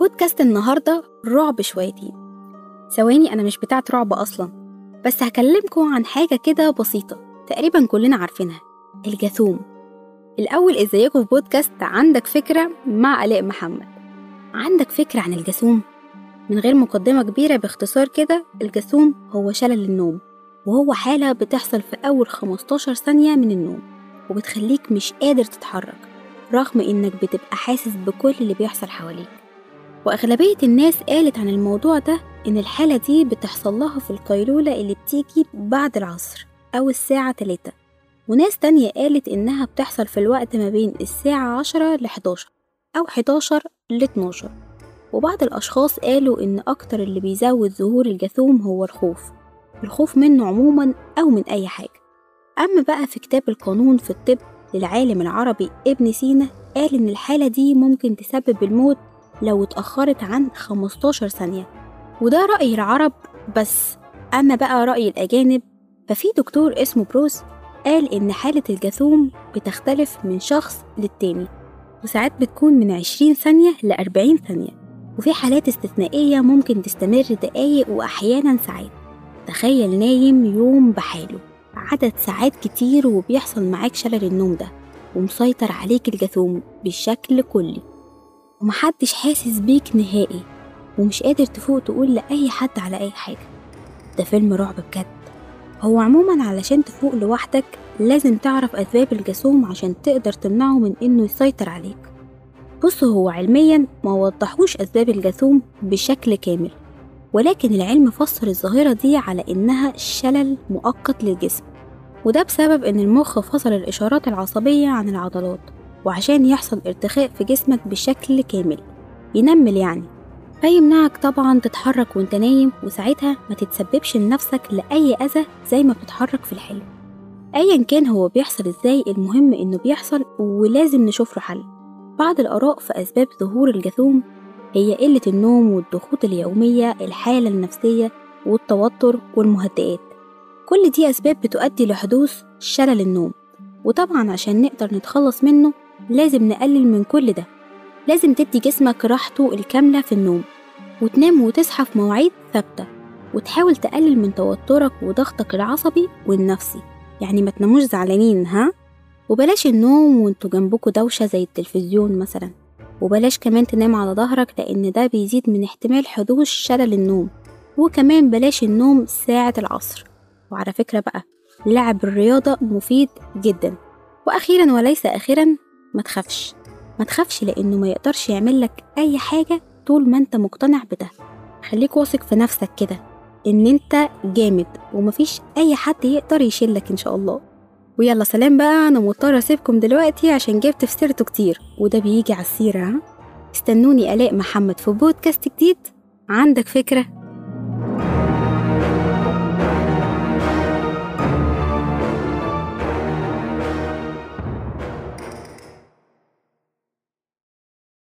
بودكاست النهاردة رعب شويتين. ثواني، أنا مش بتاعة رعب أصلا، بس هكلمكم عن حاجة كده بسيطة تقريبا كلنا عارفينها، الجاثوم. الأول إزيكم في بودكاست عندك فكرة مع آلاء محمد. عندك فكرة عن الجاثوم؟ من غير مقدمة كبيرة باختصار كده، الجاثوم هو شلل النوم، وهو حالة بتحصل في أول 15 ثانية من النوم وبتخليك مش قادر تتحرك رغم إنك بتبقى حاسس بكل اللي بيحصل حواليك. وأغلبية الناس قالت عن الموضوع ده إن الحالة دي بتحصل لها في القيلولة اللي بتيجي بعد العصر أو الساعة 3، وناس تانية قالت إنها بتحصل في الوقت ما بين الساعة 10 ل 11 أو 11 ل 12. وبعض الأشخاص قالوا إن أكتر اللي بيزود ظهور الجاثوم هو الخوف منه عموما أو من أي حاجة. أما بقى في كتاب القانون في الطب للعالم العربي ابن سينا، قال إن الحالة دي ممكن تسبب الموت لو اتأخرت عن 15 ثانية، وده رأي العرب بس. أما بقى رأي الأجانب، ففي دكتور اسمه بروس قال إن حالة الجاثوم بتختلف من شخص للتاني، وساعات بتكون من 20 ثانية ل 40 ثانية، وفي حالات استثنائية ممكن تستمر دقايق وأحيانا ساعات. تخيل نايم يوم بحاله عدد ساعات كتير وبيحصل معاك شلل النوم ده، ومسيطر عليك الجاثوم بالشكل كلي، ومحدش حاسس بيك نهائي، ومش قادر تفوق تقول لأي حد على أي حاجة. ده فيلم رعب بجد. هو عموما علشان تفوق لوحدك لازم تعرف أسباب الجاثوم عشان تقدر تمنعه من إنه يسيطر عليك. بص، هو علميا ما وضحوش أسباب الجاثوم بشكل كامل، ولكن العلم فسر الظاهرة دي على إنها شلل مؤقت للجسم، وده بسبب إن المخ فصل الإشارات العصبية عن العضلات، وعشان يحصل ارتخاء في جسمك بشكل كامل ينمل يعني، فيمنعك طبعا تتحرك وانت نايم، وساعتها ما تتسببش لنفسك لأي أذى زي ما بتتحرك في الحلم. أيا كان هو بيحصل إزاي، المهم إنه بيحصل ولازم نشوف له حل. بعض الآراء في أسباب ظهور الجاثوم هي قلة النوم والضغوط اليومية، الحالة النفسية والتوتر والمهدئات، كل دي أسباب بتؤدي لحدوث شلل النوم. وطبعا عشان نقدر نتخلص منه لازم نقلل من كل ده، لازم تدي جسمك راحته الكاملة في النوم، وتنام وتصحى في مواعيد ثابتة، وتحاول تقلل من توترك وضغطك العصبي والنفسي، يعني ما تناموش زعلانين ها، وبلاش النوم وانتوا جنبكوا دوشة زي التلفزيون مثلا، وبلاش كمان تنام على ظهرك لأن ده بيزيد من احتمال حدوث شلل النوم. وكمان بلاش النوم ساعة العصر. وعلى فكرة بقى، لعب الرياضة مفيد جدا. وأخيرا وليس آخرا، ما تخافش لأنه ما يقدرش يعمل لك أي حاجة طول ما أنت مقتنع بده. خليك واثق في نفسك كده إن أنت جامد ومفيش أي حد يقدر يشيلك إن شاء الله. ويلا سلام بقى، أنا مضطرة أسيبكم دلوقتي عشان جبت في سيرته كتير وده بيجي على السيرة. استنوني آلاء محمد في بودكاست جديد. عندك فكرة؟